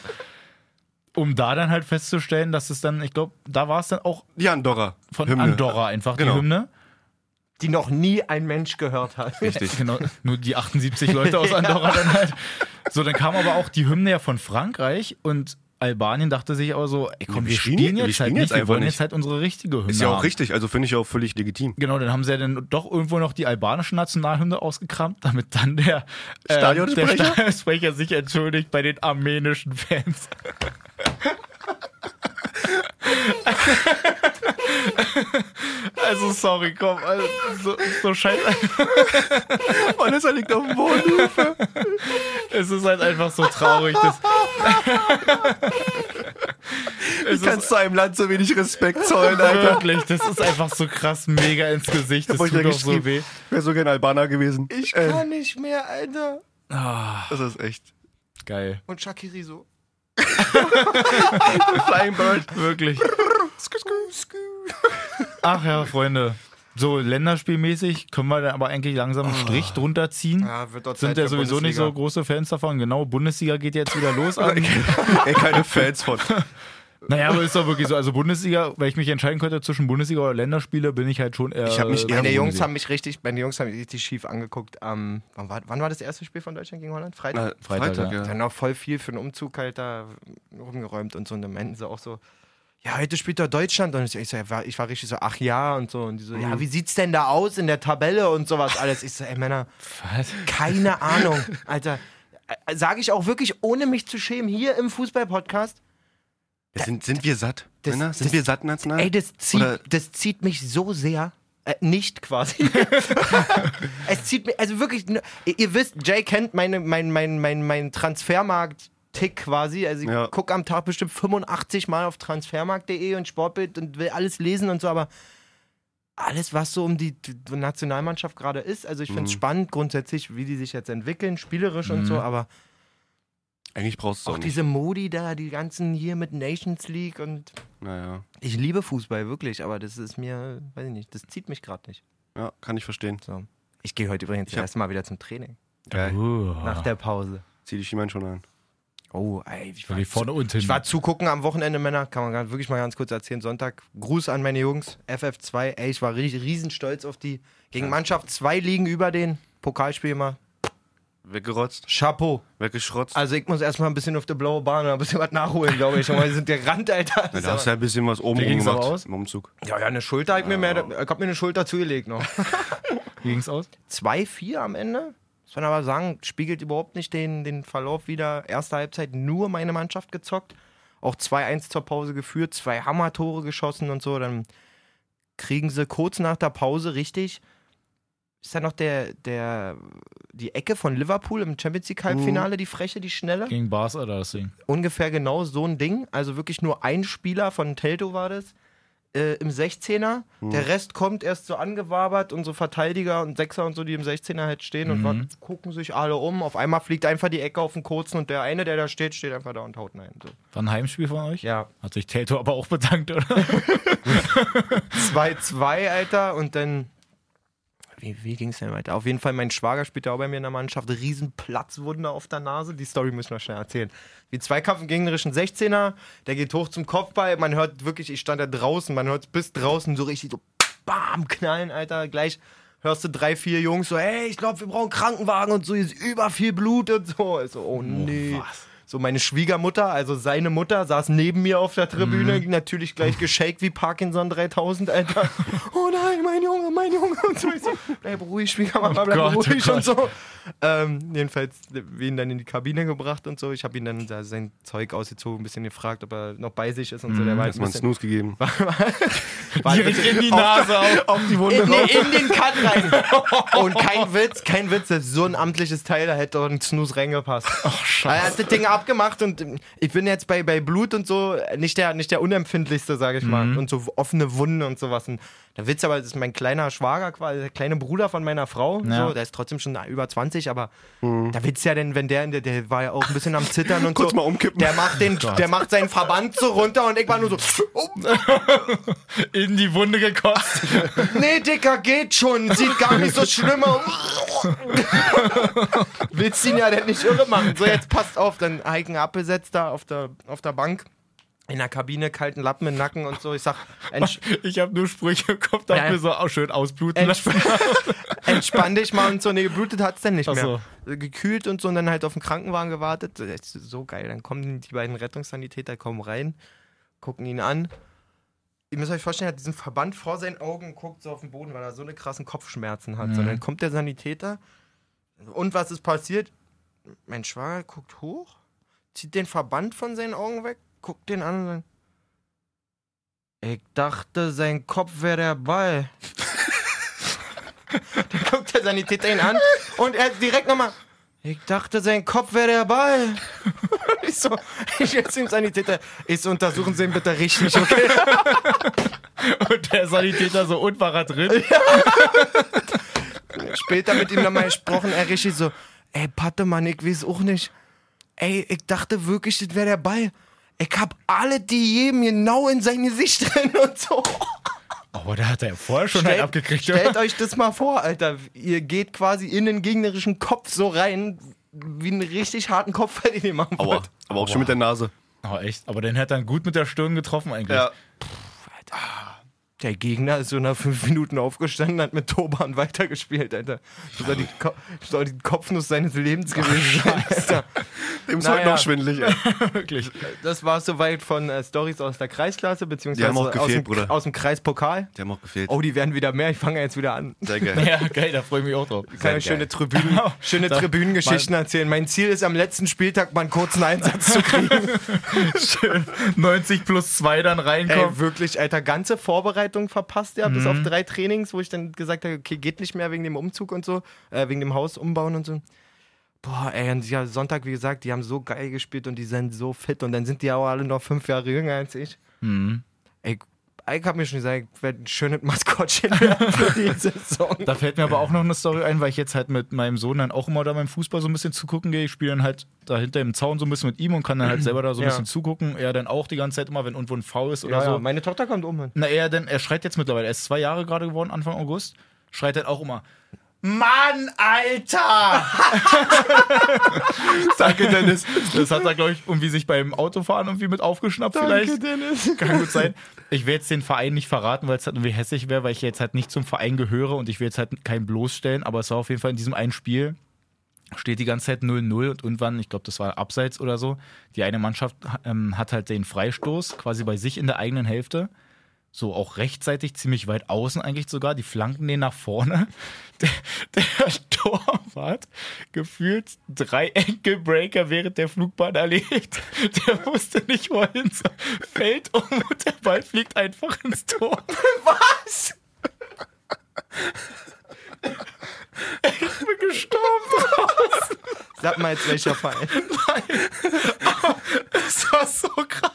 Um da dann halt festzustellen, dass es dann, ich glaube, da war es dann auch... Die Andorra. Von Hymne. Andorra einfach, genau. Die Hymne. Die noch nie ein Mensch gehört hat. Richtig. Genau, nur die achtundsiebzig Leute aus Andorra dann halt. So, dann kam aber auch die Hymne ja von Frankreich und Albanien dachte sich auch so, ey komm, ja, wir, wir spielen, spielen jetzt wir spielen halt jetzt nicht, wir wollen nicht. Jetzt halt unsere richtige Hymne. Ist ja auch haben. Richtig, also finde ich auch völlig legitim. Genau, dann haben sie ja dann doch irgendwo noch die albanische Nationalhymne ausgekramt, damit dann der, äh, Stadionsprecher? der Stadionsprecher sich entschuldigt bei den armenischen Fans. Also sorry, komm, also, so, so scheiße. Und es liegt auf dem Boden. Es ist halt einfach so traurig. Wie kannst du einem Land so wenig Respekt zollen, Alter? Wirklich, das ist einfach so krass mega ins Gesicht. Das tut doch so weh. Ich wäre so gern Albaner gewesen. Ich äh. kann nicht mehr, Alter. Oh. Das ist echt geil. Und Shakiri so. Flying Bird, wirklich. Ach ja, Freunde. So, länderspielmäßig können wir dann aber eigentlich langsam einen Strich drunter ziehen. Ja, wird dort Sind ja sowieso Bundesliga. Nicht so große Fans davon. Genau, Bundesliga geht jetzt wieder los. An. Ey, keine Fans von. Naja, aber ist doch wirklich so. Also Bundesliga, wenn ich mich entscheiden könnte zwischen Bundesliga oder Länderspiele, bin ich halt schon eher... Ich hab mich eher meine, Jungs haben mich richtig, meine Jungs haben mich richtig schief angeguckt. Ähm, wann, war, wann war das erste Spiel von Deutschland gegen Holland? Freitag? Na, Freitag, Freitag, ja. Dann auch voll viel für den Umzug halt da rumgeräumt und so. Und dann meinten sie auch so, ja, heute spielt doch Deutschland. Und ich, so, ich, war, ich war richtig so, ach ja und so. Und die so, ja, wie sieht's denn da aus in der Tabelle und sowas alles. Ich so, ey Männer, was? Keine Ahnung. Alter, sage ich auch wirklich, ohne mich zu schämen, hier im Fußball-Podcast, Sind, sind wir satt, das, Männer? Sind das, wir satt national? Ey, das zieht, das zieht mich so sehr. Äh, nicht quasi. Es zieht mich, also wirklich, ihr wisst, Jay kennt meinen mein, mein, mein, mein Transfermarkt-Tick quasi. Also ich ja. gucke am Tag bestimmt fünfundachtzig Mal auf transfermarkt punkt de und Sportbild und will alles lesen und so, aber alles, was so um die Nationalmannschaft gerade ist, also ich finde es mhm. spannend grundsätzlich, wie die sich jetzt entwickeln, spielerisch mhm. und so, aber eigentlich brauchst du auch, auch diese Modi da, die ganzen hier mit Nations League und... Naja. Ich liebe Fußball, wirklich, aber das ist mir, weiß ich nicht, das zieht mich gerade nicht. Ja, kann ich verstehen. So. Ich gehe heute übrigens das erste Mal wieder zum Training. Geil. Uh. Nach der Pause. Zieh die Schiemann schon an. Oh, ey. Ich war, ich vorne zu, und hin. Ich war zugucken am Wochenende, Männer, kann man wirklich mal ganz kurz erzählen. Sonntag, Gruß an meine Jungs, F F zwei. Ey, ich war riesen, riesen stolz auf die. Gegen Mannschaft zwei liegen über den Pokalspiel mal. Weggerotzt. Chapeau. Weggeschrotzt. Also ich muss erstmal ein bisschen auf der blaue Bahn ein bisschen was nachholen, glaube ich. Wir sind gerannt, Alter. Ja, da hast du ja ein bisschen was oben gemacht aus? Im Umzug. Ja, ja, eine Schulter ja. Ich mir mehr, ich hab mir eine Schulter zugelegt noch. Wie ging's aus? zwei vier am Ende. Muss man aber sagen, spiegelt überhaupt nicht den, den Verlauf wieder. Erste Halbzeit nur meine Mannschaft gezockt. Auch zwei eins zur Pause geführt, zwei Hammer-Tore geschossen und so. Dann kriegen sie kurz nach der Pause richtig... Ist da noch der, der, die Ecke von Liverpool im Champions-League-Halbfinale, uh. die freche, die schnelle? Gegen Barca oder das Ding? Ungefähr genau so ein Ding. Also wirklich nur ein Spieler von Teltow war das, äh, im sechzehner. Uh. Der Rest kommt erst so angewabert, unsere Verteidiger und Sechser und so, die im sechzehner halt stehen mhm. und warten, gucken sich alle um. Auf einmal fliegt einfach die Ecke auf den kurzen und der eine, der da steht, steht einfach da und haut rein. So. War ein Heimspiel von euch? Ja. Hat sich Teltow aber auch bedankt, oder? zwei zwei, Alter, und dann... Wie, wie ging es denn weiter? Auf jeden Fall, mein Schwager spielt ja auch bei mir in der Mannschaft. Riesen Platzwunde auf der Nase. Die Story müssen wir schnell erzählen. Wie Zweikampf im gegnerischen sechzehner. Der geht hoch zum Kopfball. Man hört wirklich, ich stand da draußen. Man hört es bis draußen so richtig so bam, knallen, Alter. Gleich hörst du drei, vier Jungs so, hey, ich glaube, wir brauchen einen Krankenwagen und so. Hier ist über viel Blut und so. Ich so, oh nee. Oh, was? So meine Schwiegermutter, also seine Mutter, saß neben mir auf der Tribüne, mm. natürlich gleich geschakt wie Parkinson dreitausend, Alter. Oh nein, mein Junge, mein Junge. Und so, ich so, bleib ruhig, Schwiegermama, bleib oh Gott, ruhig oh und so. Ähm, jedenfalls, wir ihn dann in die Kabine gebracht und so. Ich habe ihn dann da sein Zeug ausgezogen, ein bisschen gefragt, ob er noch bei sich ist und so. Der mm, war jetzt mal einen Snooze gegeben. War, war, war direkt in die Nase auf, auf, auf die Wunde in, raus. In den Cut rein. Und kein Witz, kein Witz, das ist so ein amtliches Teil, da hätte doch ein Snooze reingepasst. Ach, scheiße. Er hat das Ding abgemacht und ich bin jetzt bei, bei Blut und so nicht der, nicht der unempfindlichste, sage ich mhm. mal. Und so offene Wunden und sowas. Und der Witz aber, das ist mein kleiner Schwager quasi, der kleine Bruder von meiner Frau. Ja. So, der ist trotzdem schon über zwanzig, aber mhm. der Witz ja denn, wenn der, der, der war ja auch ein bisschen am Zittern und kurz so. Kurz mal umkippen. Der macht, den, oh der macht seinen Verband so runter und ich war nur so. Oh. In die Wunde gekotzt. Nee, Dicker, geht schon. Sieht gar nicht so schlimm aus. Willst ihn ja denn nicht irre machen. So, jetzt passt auf, dann Haken abgesetzt da auf der, auf der Bank. In der Kabine, kalten Lappen im Nacken und so. Ich sag, entsch- ich hab nur Sprüche im Kopf, dachte ja. mir so, auch schön ausbluten. Entsp- Entspann dich mal und so. Nee, geblutet hat's denn nicht Ach mehr. So. Gekühlt und so und dann halt auf den Krankenwagen gewartet. So geil. Dann kommen die beiden Rettungssanitäter, kommen rein, gucken ihn an. Ihr müsst euch vorstellen, er hat diesen Verband vor seinen Augen und guckt so auf den Boden, weil er so eine krassen Kopfschmerzen hat. Mhm. So, dann kommt der Sanitäter. Und was ist passiert? Mein Schwager guckt hoch, zieht den Verband von seinen Augen weg, guckt den an und sagt, ich dachte, sein Kopf wäre der Ball. Dann guckt der Sanitäter ihn an und er direkt nochmal, ich dachte, sein Kopf wäre der Ball. Ich so, ich jetzt dem Sanitäter, ich so, untersuchen Sie ihn bitte richtig, okay? Und der Sanitäter so, und war er drin? Ja. Später mit ihm nochmal gesprochen, er richtig so, ey, Patemann, ich weiß auch nicht. Ey, ich dachte wirklich, das wäre der Ball. Ich hab alle die jedem genau in sein Gesicht drin und so. Aber da hat er ja vorher schon stellt, halt abgekriegt. Stellt oder? Euch das mal vor, Alter. Ihr geht quasi in den gegnerischen Kopf so rein, wie einen richtig harten Kopfball, den ihr machen wollt. Aua, aber auch Aua. Schon mit der Nase. Oh, echt? Aber den hat er gut mit der Stirn getroffen eigentlich. Ja. Pff, Alter. Der Gegner ist so nach fünf Minuten aufgestanden, hat mit Toban weitergespielt, Alter. Das soll die, Ko- soll die Kopfnuss seines Lebens gewesen sein, Alter. Dem ist naja. Heute noch schwindelig, ey. Wirklich. Das war es soweit von äh, Storys aus der Kreisklasse, beziehungsweise gefehlt, aus, dem, aus dem Kreispokal. Die haben auch gefehlt. Oh, die werden wieder mehr, ich fange jetzt wieder an. Sehr geil. Ja, geil, da freue ich mich auch drauf. Ich kann euch schöne Tribünen, schöne Tribünengeschichten erzählen. Mein Ziel ist, am letzten Spieltag mal einen kurzen Einsatz zu kriegen. Schön neunzig plus zwei dann reinkommen. Ey, wirklich, Alter, ganze Vorbereitung verpasst, ja, mhm. bis auf drei Trainings, wo ich dann gesagt habe, okay, geht nicht mehr wegen dem Umzug und so, äh, wegen dem Haus umbauen und so. Boah, ey, und ja, Sonntag, wie gesagt, die haben so geil gespielt und die sind so fit und dann sind die auch alle noch fünf Jahre jünger als ich. Mhm. Ey, ich hab mir schon gesagt, ich werde ein schönes Maskottchen für die Saison. Da fällt mir aber auch noch eine Story ein, weil ich jetzt halt mit meinem Sohn dann auch immer da beim Fußball so ein bisschen zugucken gehe. Ich spiele dann halt dahinter im Zaun so ein bisschen mit ihm und kann dann halt selber da so ein ja. bisschen zugucken. Er dann auch die ganze Zeit immer, wenn irgendwo ein Foul ist oder ja, so. Ja, meine Tochter kommt um. Na, er, denn, er schreit jetzt mittlerweile, er ist zwei Jahre gerade geworden, Anfang August, schreit halt auch immer. Mann, Alter! Danke, Dennis. Das hat er, glaube ich, irgendwie sich beim Autofahren irgendwie mit aufgeschnappt Danke, vielleicht. Danke, Dennis. Kann gut sein. Ich will jetzt den Verein nicht verraten, weil es halt irgendwie hässlich wäre, weil ich jetzt halt nicht zum Verein gehöre und ich will jetzt halt keinen bloßstellen, aber es war auf jeden Fall in diesem einen Spiel, steht die ganze Zeit null null und irgendwann, ich glaube, das war abseits oder so, die eine Mannschaft ähm, hat halt den Freistoß quasi bei sich in der eigenen Hälfte. So auch rechtzeitig, ziemlich weit außen eigentlich sogar. Die flanken den nach vorne. Der, der Torwart gefühlt drei Ankle-Breaker während der Flugbahn erlegt. Der wusste nicht, wohin so fällt um und der Ball fliegt einfach ins Tor. Was? Ich bin gestorben draußen. Sag mal jetzt, welcher Verein. Nein. Aber es war so krass.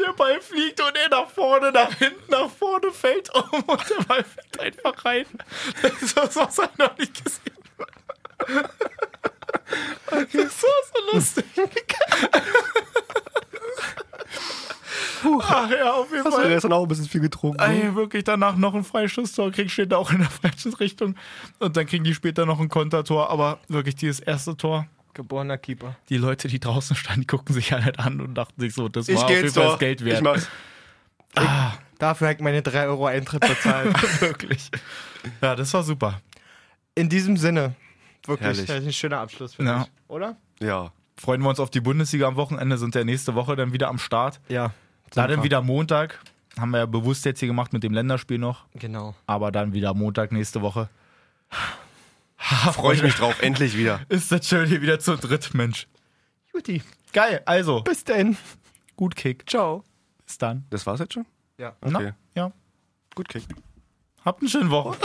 Der Ball fliegt und er nach vorne, nach hinten, nach vorne fällt um und der Ball fällt einfach rein. Das war's, was ich noch nicht gesehen habe. Das war so lustig. Puh. Ach ja, auf jeden Hast Fall. Hast du gestern auch ein bisschen viel getrunken? Ey, wirklich, danach noch ein Freischusstor kriegst, steht da auch in der Freischussrichtung. Und dann kriegen die später noch ein Kontertor. Aber wirklich, dieses erste Tor. Geborener Keeper. Die Leute, die draußen standen, die guckten sich halt an und dachten sich so, das ich war auf jeden Fall das Geld wert. Ich mach's. Ah. Ich, dafür habe ich meine drei Euro Eintritt bezahlt. Wirklich. Ja, das war super. In diesem Sinne. Wirklich, Herrlich. Das ist ein schöner Abschluss für ja. mich, oder? Ja. Freuen wir uns auf die Bundesliga am Wochenende, sind ja nächste Woche dann wieder am Start. Ja. Da dann wieder Montag, haben wir ja bewusst jetzt hier gemacht mit dem Länderspiel noch. Genau. Aber dann wieder Montag nächste Woche. Freue ich mich drauf, endlich wieder. Ist das schön, hier wieder zu dritt, Mensch. Juti. Geil, also. Bis denn. Gut Kick. Ciao. Bis dann. Das war's jetzt schon? Ja. Okay. Na, ja. Gut Kick. Habt einen schönen Woche.